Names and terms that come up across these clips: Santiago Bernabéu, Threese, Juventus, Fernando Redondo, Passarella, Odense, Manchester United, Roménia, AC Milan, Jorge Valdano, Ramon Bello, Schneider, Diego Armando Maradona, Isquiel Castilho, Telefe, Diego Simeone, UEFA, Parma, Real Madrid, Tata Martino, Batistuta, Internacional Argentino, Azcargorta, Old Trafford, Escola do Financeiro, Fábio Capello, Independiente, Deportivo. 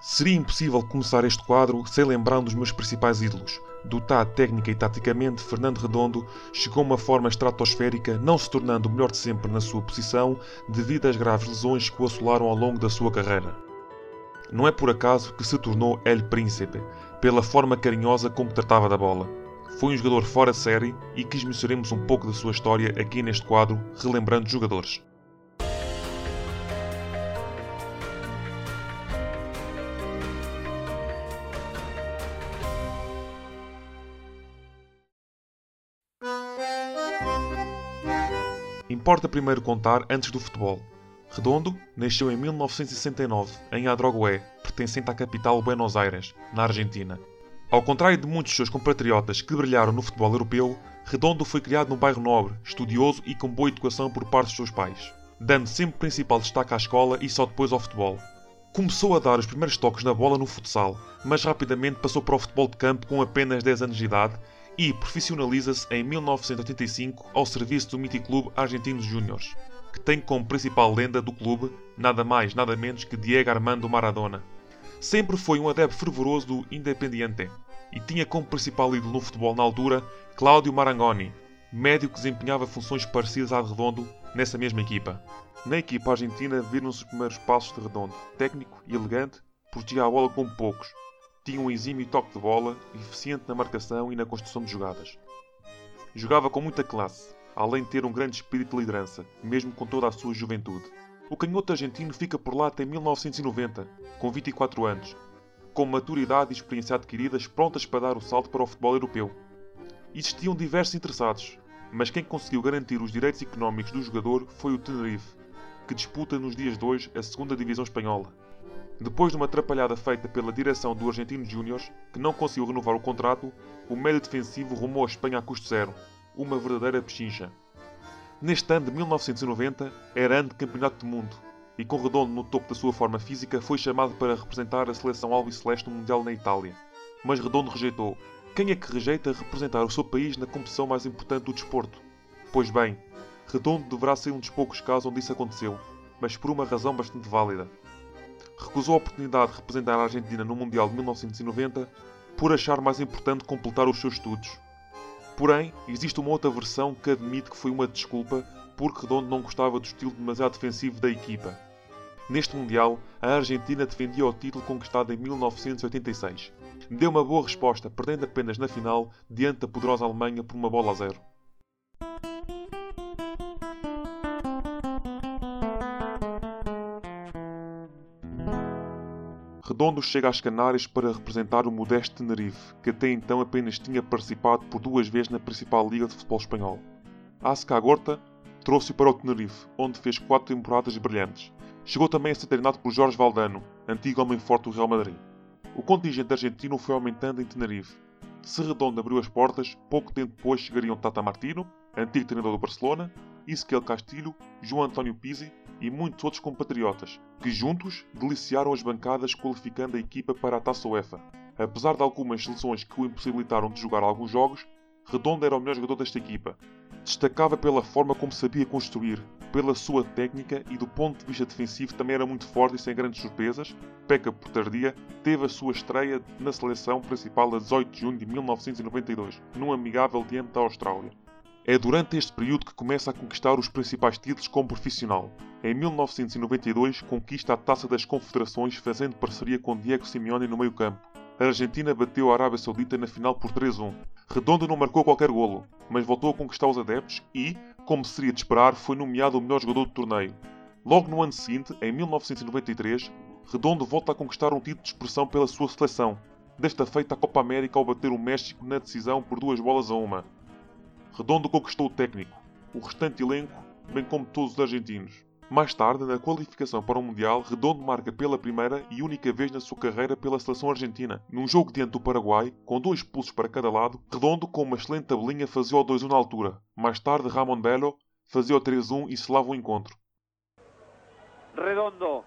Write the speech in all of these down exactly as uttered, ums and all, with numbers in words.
Seria impossível começar este quadro sem lembrar um dos meus principais ídolos. Dotado técnica e taticamente, Fernando Redondo chegou a uma forma estratosférica, não se tornando o melhor de sempre na sua posição devido às graves lesões que o assolaram ao longo da sua carreira. Não é por acaso que se tornou El Príncipe, pela forma carinhosa como tratava da bola. Foi um jogador fora de série e que esmiuçaremos um pouco da sua história aqui neste quadro, relembrando jogadores. Importa primeiro contar antes do futebol. Redondo nasceu em mil novecentos e sessenta e nove, em Adrogué, pertencente à capital Buenos Aires, na Argentina. Ao contrário de muitos de seus compatriotas que brilharam no futebol europeu, Redondo foi criado num bairro nobre, estudioso e com boa educação por parte dos seus pais, dando sempre principal destaque à escola e só depois ao futebol. Começou a dar os primeiros toques na bola no futsal, mas rapidamente passou para o futebol de campo com apenas dez anos de idade e profissionaliza-se em mil novecentos e oitenta e cinco ao serviço do mítico clube Argentinos Juniors, que tem como principal lenda do clube nada mais nada menos que Diego Armando Maradona. Sempre foi um adepto fervoroso do Independiente e tinha como principal ídolo no futebol na altura Claudio Marangoni, médio que desempenhava funções parecidas à de Redondo nessa mesma equipa. Na equipa argentina viram-se os primeiros passos de Redondo, técnico e elegante, protegia a bola como poucos. Tinha um exímio toque de bola, eficiente na marcação e na construção de jogadas. Jogava com muita classe, além de ter um grande espírito de liderança, mesmo com toda a sua juventude. O canhoto argentino fica por lá até mil novecentos e noventa, com vinte e quatro anos, com maturidade e experiência adquiridas prontas para dar o salto para o futebol europeu. Existiam diversos interessados, mas quem conseguiu garantir os direitos económicos do jogador foi o Tenerife, que disputa nos dias de hoje a segunda Divisão Espanhola. Depois de uma atrapalhada feita pela direção do Argentinos Juniors, que não conseguiu renovar o contrato, o médio defensivo rumou a Espanha a custo zero. Uma verdadeira pechincha. Neste ano de mil novecentos e noventa, era ano de Campeonato do Mundo, e com Redondo no topo da sua forma física, foi chamado para representar a seleção albiceleste no Mundial na Itália. Mas Redondo rejeitou. Quem é que rejeita representar o seu país na competição mais importante do desporto? Pois bem, Redondo deverá ser um dos poucos casos onde isso aconteceu, mas por uma razão bastante válida. Recusou a oportunidade de representar a Argentina no Mundial de mil novecentos e noventa por achar mais importante completar os seus estudos. Porém, existe uma outra versão que admite que foi uma desculpa porque Redondo não gostava do estilo demasiado defensivo da equipa. Neste Mundial, a Argentina defendia o título conquistado em mil novecentos e oitenta e seis. Deu uma boa resposta, perdendo apenas na final diante da poderosa Alemanha por uma bola a zero. Redondo chega às Canárias para representar o modesto Tenerife, que até então apenas tinha participado por duas vezes na principal liga de futebol espanhol. A Azcargorta trouxe-o para o Tenerife, onde fez quatro temporadas brilhantes. Chegou também a ser treinado por Jorge Valdano, antigo homem forte do Real Madrid. O contingente argentino foi aumentando em Tenerife. Se Redondo abriu as portas, pouco tempo depois chegariam Tata Martino, antigo treinador do Barcelona, Isquiel Castilho, João António Pizzi e muitos outros compatriotas, que juntos deliciaram as bancadas qualificando a equipa para a Taça UEFA. Apesar de algumas lesões que o impossibilitaram de jogar alguns jogos, Redondo era o melhor jogador desta equipa. Destacava pela forma como sabia construir, pela sua técnica e do ponto de vista defensivo também era muito forte e sem grandes surpresas, peca por tardia, teve a sua estreia na seleção principal a dezoito de junho de mil novecentos e noventa e dois, num amigável diante da Austrália. É durante este período que começa a conquistar os principais títulos como profissional. Em mil novecentos e noventa e dois, conquista a Taça das Confederações fazendo parceria com Diego Simeone no meio-campo. A Argentina bateu a Arábia Saudita na final por três a um. Redondo não marcou qualquer golo, mas voltou a conquistar os adeptos e, como seria de esperar, foi nomeado o melhor jogador do torneio. Logo no ano seguinte, em mil novecentos e noventa e três, Redondo volta a conquistar um título de expressão pela sua seleção, desta feita a Copa América ao bater o México na decisão por duas bolas a uma. Redondo conquistou o técnico, o restante elenco, bem como todos os argentinos. Mais tarde, na qualificação para o Mundial, Redondo marca pela primeira e única vez na sua carreira pela seleção argentina. Num jogo diante do Paraguai, com dois pulsos para cada lado, Redondo com uma excelente tabelinha fazia o dois a um na altura. Mais tarde, Ramon Bello fazia o três a um e selava o encontro. Redondo,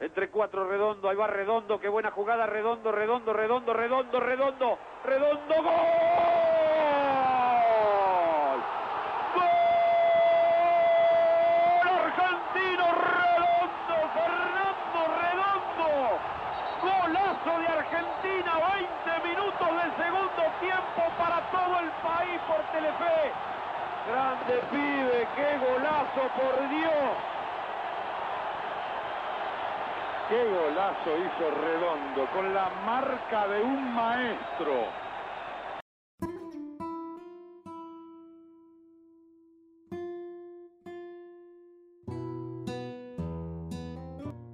entre quatro, Redondo, aí vai Redondo, que boa jogada, Redondo, Redondo, Redondo, Redondo, Redondo, Redondo, gol! Argentino Redondo, Fernando Redondo, gol golazo de Argentina, veinte minutos del segundo tiempo para todo el país por Telefe. Grande pibe, qué golazo, por Dios. Qué golazo hizo Redondo, con la marca de un maestro.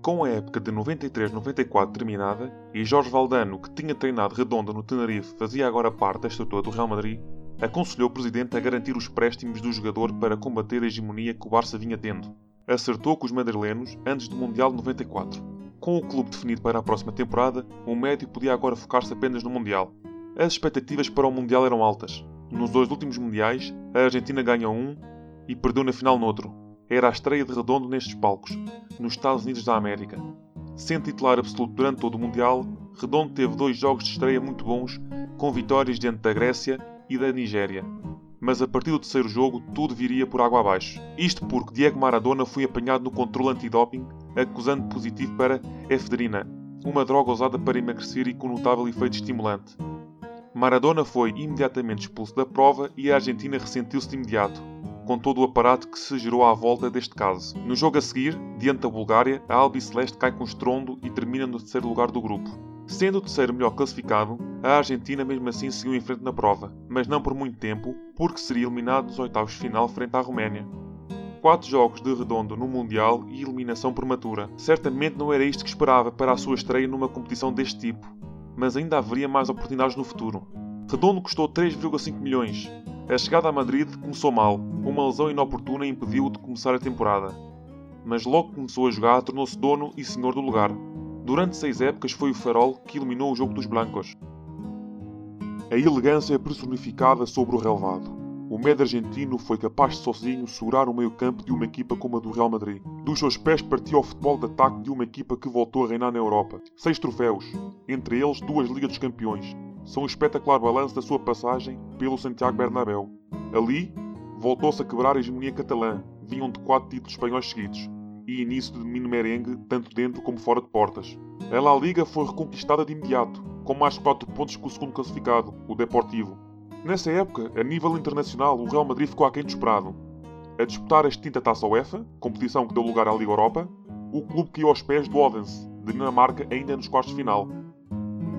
Com a época de noventa e três noventa e quatro terminada e Jorge Valdano, que tinha treinado Redondo no Tenerife, fazia agora parte da estrutura do Real Madrid, aconselhou o presidente a garantir os préstimos do jogador para combater a hegemonia que o Barça vinha tendo. Acertou com os madrilenos antes do Mundial de noventa e quatro. Com o clube definido para a próxima temporada, o médio podia agora focar-se apenas no Mundial. As expectativas para o Mundial eram altas. Nos dois últimos Mundiais, a Argentina ganhou um e perdeu na final noutro. Era a estreia de Redondo nestes palcos, nos Estados Unidos da América. Sendo titular absoluto durante todo o Mundial, Redondo teve dois jogos de estreia muito bons, com vitórias diante da Grécia e da Nigéria. Mas a partir do terceiro jogo, tudo viria por água abaixo. Isto porque Diego Maradona foi apanhado no controle antidoping, acusando positivo para efedrina, uma droga usada para emagrecer e com notável efeito estimulante. Maradona foi imediatamente expulso da prova e a Argentina ressentiu-se de imediato, com todo o aparato que se gerou à volta deste caso. No jogo a seguir, diante da Bulgária, a albiceleste cai com estrondo e termina no terceiro lugar do grupo. Sendo o terceiro melhor classificado, a Argentina mesmo assim seguiu em frente na prova, mas não por muito tempo, porque seria eliminado nos oitavos de final frente à Roménia. Quatro jogos de Redondo no Mundial e eliminação prematura. Certamente não era isto que esperava para a sua estreia numa competição deste tipo, mas ainda haveria mais oportunidades no futuro. Redondo custou três vírgula cinco milhões. A chegada a Madrid começou mal, uma lesão inoportuna impediu-o de começar a temporada. Mas logo que começou a jogar, tornou-se dono e senhor do lugar. Durante seis épocas foi o farol que iluminou o jogo dos blancos. A elegância é personificada sobre o relvado. O médio argentino foi capaz de sozinho segurar o meio-campo de uma equipa como a do Real Madrid. Dos seus pés partiu o futebol de ataque de uma equipa que voltou a reinar na Europa. Seis troféus, entre eles duas Ligas dos Campeões. São um espetacular balanço da sua passagem pelo Santiago Bernabéu. Ali, voltou-se a quebrar a hegemonia catalã, vinham de quatro títulos espanhóis seguidos, e início de domínio merengue, tanto dentro como fora de portas. A La Liga foi reconquistada de imediato, com mais quatro pontos que o segundo classificado, o Deportivo. Nessa época, a nível internacional, o Real Madrid ficou aquém do esperado. A disputar a extinta Taça UEFA, competição que deu lugar à Liga Europa, o clube caiu aos pés do Odense, de Dinamarca, ainda nos quartos de final.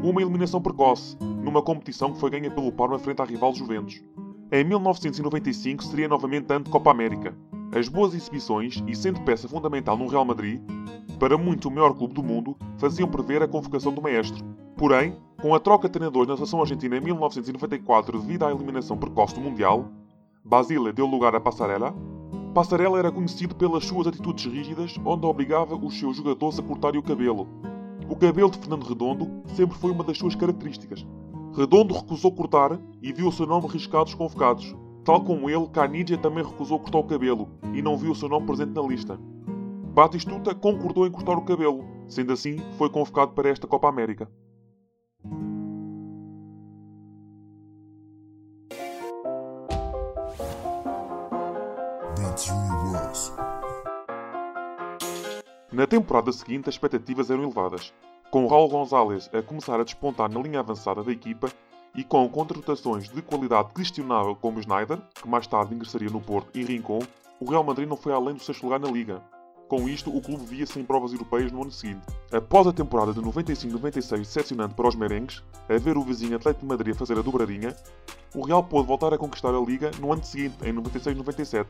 Uma eliminação precoce, numa competição que foi ganha pelo Parma frente à rival Juventus. Em mil novecentos e noventa e cinco seria novamente ano de Copa América. As boas exibições, e sendo peça fundamental no Real Madrid, para muito o maior clube do mundo, faziam prever a convocação do maestro. Porém, com a troca de treinadores na seleção argentina em mil novecentos e noventa e quatro devido à eliminação precoce do Mundial, Basile deu lugar a Passarella. Passarella era conhecido pelas suas atitudes rígidas, onde obrigava os seus jogadores a cortarem o cabelo. O cabelo de Fernando Redondo sempre foi uma das suas características. Redondo recusou cortar e viu o seu nome riscado dos convocados. Tal como ele, Canidia também recusou cortar o cabelo e não viu o seu nome presente na lista. Batistuta concordou em cortar o cabelo, sendo assim, foi convocado para esta Copa América. Na temporada seguinte, as expectativas eram elevadas, com Raul Gonzalez a começar a despontar na linha avançada da equipa e com contratações de qualidade questionável como Schneider, que mais tarde ingressaria no Porto, e Rincon, o Real Madrid não foi além do sexto lugar na Liga. Com isto, o clube via-se em provas europeias no ano seguinte. Após a temporada de noventa e cinco noventa e seis decepcionante para os merengues, a ver o vizinho Atlético de Madrid a fazer a dobradinha, o Real pôde voltar a conquistar a Liga no ano seguinte, em noventa e seis noventa e sete.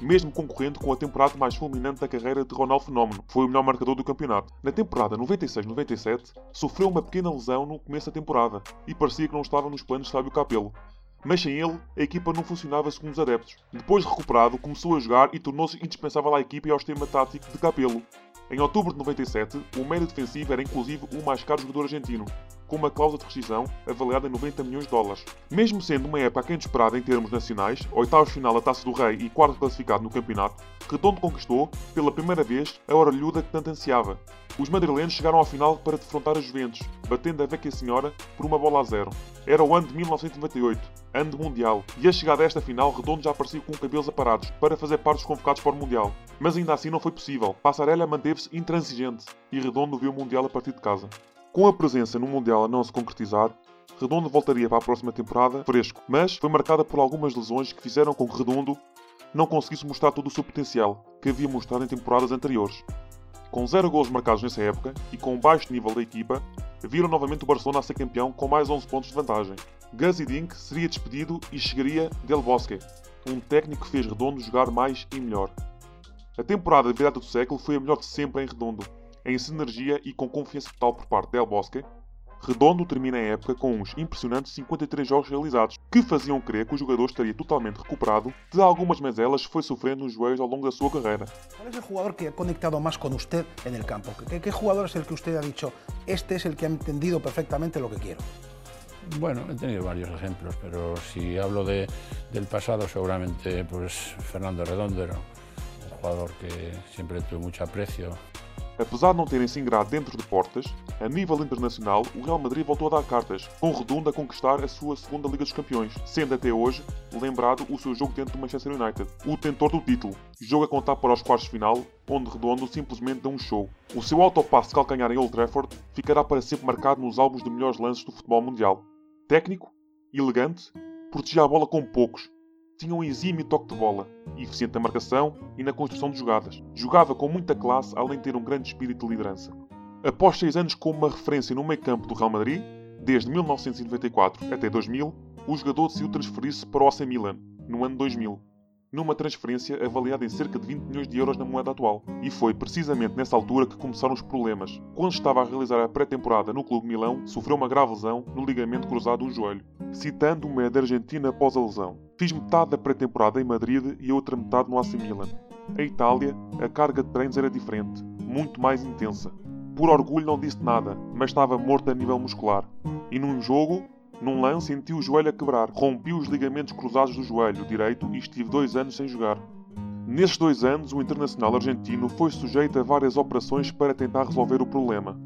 Mesmo concorrendo com a temporada mais fulminante da carreira de Ronaldo Fenómeno, foi o melhor marcador do campeonato. Na temporada noventa e seis noventa e sete, sofreu uma pequena lesão no começo da temporada e parecia que não estava nos planos de Fábio Capello. Mas sem ele, a equipa não funcionava segundo os adeptos. Depois de recuperado, começou a jogar e tornou-se indispensável à equipa e ao sistema tático de Capello. Em outubro de noventa e sete, o médio defensivo era inclusive o mais caro jogador argentino, com uma cláusula de rescisão avaliada em noventa milhões de dólares. Mesmo sendo uma época aquém de esperada em termos nacionais, oitavos de final da Taça do Rei e quarto classificado no campeonato, Redondo conquistou, pela primeira vez, a orelhuda que tanto ansiava. Os madrilenhos chegaram à final para defrontar a Juventus, batendo a Vecchia Senhora por uma bola a zero. Era o ano de mil novecentos e noventa e oito, ano de Mundial, e a chegada a esta final, Redondo já apareceu com cabelos aparados para fazer parte dos convocados para o Mundial. Mas ainda assim não foi possível. Passarella manteve-se intransigente e Redondo viu o Mundial a partir de casa. Com a presença no Mundial a não se concretizar, Redondo voltaria para a próxima temporada fresco, mas foi marcada por algumas lesões que fizeram com que Redondo não conseguisse mostrar todo o seu potencial que havia mostrado em temporadas anteriores. Com zero golos marcados nessa época e com baixo nível da equipa, viram novamente o Barcelona a ser campeão com mais onze pontos de vantagem. Gazidink seria despedido e chegaria Del Bosque, um técnico que fez Redondo jogar mais e melhor. A temporada de virada do século foi a melhor de sempre em Redondo, em sinergia e com confiança total por parte de Del Bosque. Redondo termina a época com uns impressionantes cinquenta e três jogos realizados, que faziam crer que o jogador estaria totalmente recuperado de algumas mazelas que foi sofrendo nos joelhos ao longo da sua carreira. Qual é o jogador que ha conectado mais com você no campo? Que jogador é o que você ha dicho? Este é o que ha entendido perfeitamente o que quero? Bueno, he tenido varios ejemplos, pero si hablo de, del pasado, seguramente pues Fernando Redondo era un jugador que siempre tuve mucho aprecio. Apesar de não terem se engrado dentro de portas, a nível internacional o Real Madrid voltou a dar cartas, com Redondo a conquistar a sua segunda Liga dos Campeões, sendo até hoje lembrado o seu jogo dentro do Manchester United, o tentor do título, jogo a contar para os quartos de final, onde Redondo simplesmente deu um show. O seu autopasso de calcanhar em Old Trafford ficará para sempre marcado nos álbuns de melhores lances do futebol mundial. Técnico, elegante, protegia a bola como poucos, tinha um exímio toque de bola, eficiente na marcação e na construção de jogadas. Jogava com muita classe, além de ter um grande espírito de liderança. Após seis anos como uma referência no meio-campo do Real Madrid, desde mil novecentos e noventa e quatro até dois mil, o jogador decidiu transferir-se para o A C Milan, no ano dois mil, numa transferência avaliada em cerca de vinte milhões de euros na moeda atual. E foi precisamente nessa altura que começaram os problemas. Quando estava a realizar a pré-temporada no Clube Milão, sofreu uma grave lesão no ligamento cruzado do joelho. Citando uma da Argentina após a lesão: "Fiz metade da pré-temporada em Madrid e a outra metade no A C Milan. Em Itália, a carga de treinos era diferente, muito mais intensa. Por orgulho não disse nada, mas estava morto a nível muscular. E num jogo, num lance, senti o joelho a quebrar. Rompi os ligamentos cruzados do joelho direito e estive dois anos sem jogar." Nesses dois anos, o internacional argentino foi sujeito a várias operações para tentar resolver o problema.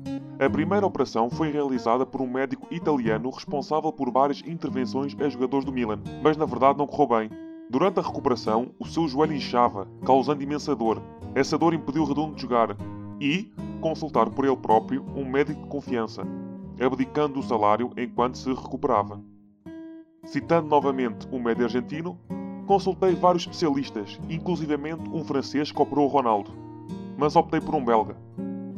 A primeira operação foi realizada por um médico italiano responsável por várias intervenções a jogadores do Milan, mas na verdade não correu bem. Durante a recuperação, o seu joelho inchava, causando imensa dor. Essa dor impediu Redondo de jogar e consultar por ele próprio um médico de confiança, abdicando do salário enquanto se recuperava. Citando novamente o médio argentino: "Consultei vários especialistas, inclusivamente um francês que operou o Ronaldo, mas optei por um belga.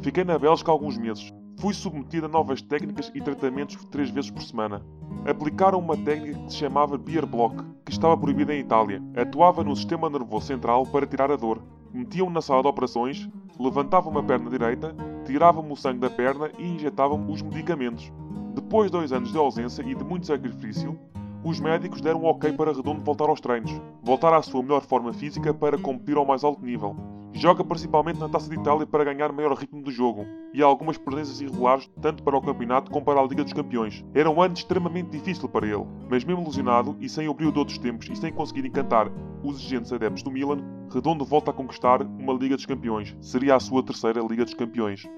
Fiquei na Bélgica alguns meses. Fui submetido a novas técnicas e tratamentos três vezes por semana. Aplicaram uma técnica que se chamava Beer Block, que estava proibida em Itália. Atuava no sistema nervoso central para tirar a dor. Metiam-me na sala de operações, levantavam-me a perna direita, tiravam-me o sangue da perna e injetavam-me os medicamentos. Depois de dois anos de ausência e de muito sacrifício, os médicos deram um ok para Redondo voltar aos treinos, voltar à sua melhor forma física para competir ao mais alto nível. Joga principalmente na Taça de Itália para ganhar maior ritmo do jogo e há algumas presenças irregulares tanto para o campeonato como para a Liga dos Campeões. Era um ano extremamente difícil para ele, mas mesmo ilusionado e sem o brilho de outros tempos e sem conseguir encantar os exigentes adeptos do Milan, Redondo volta a conquistar uma Liga dos Campeões. Seria a sua terceira Liga dos Campeões.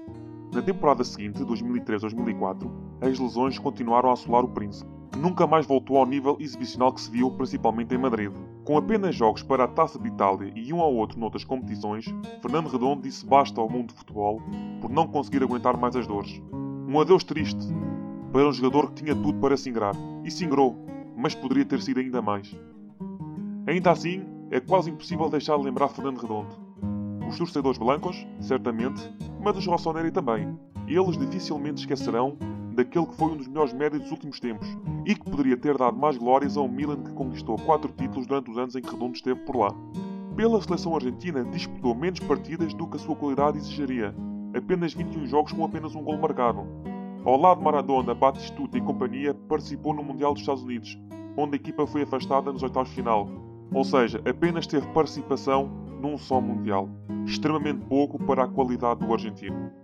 Na temporada seguinte, dois mil e três a dois mil e quatro, as lesões continuaram a assolar o príncipe, que nunca mais voltou ao nível exibicional que se viu, principalmente em Madrid. Com apenas jogos para a Taça de Itália e um ao outro noutras competições, Fernando Redondo disse basta ao mundo do futebol por não conseguir aguentar mais as dores. Um adeus triste para um jogador que tinha tudo para se ingrar. E se ingrou, mas poderia ter sido ainda mais. Ainda assim, é quase impossível deixar de lembrar Fernando Redondo. Os torcedores blancos, certamente, mas os rossoneri também. Eles dificilmente esquecerão daquele que foi um dos melhores médios dos últimos tempos e que poderia ter dado mais glórias ao Milan, que conquistou quatro títulos durante os anos em que Redondo esteve por lá. Pela seleção argentina, disputou menos partidas do que a sua qualidade exigiria, apenas vinte e um jogos com apenas um gol marcado. Ao lado de Maradona, Batistuta e companhia, participou no Mundial dos Estados Unidos, onde a equipa foi afastada nos oitavos de final, ou seja, apenas teve participação num só Mundial. Extremamente pouco para a qualidade do argentino.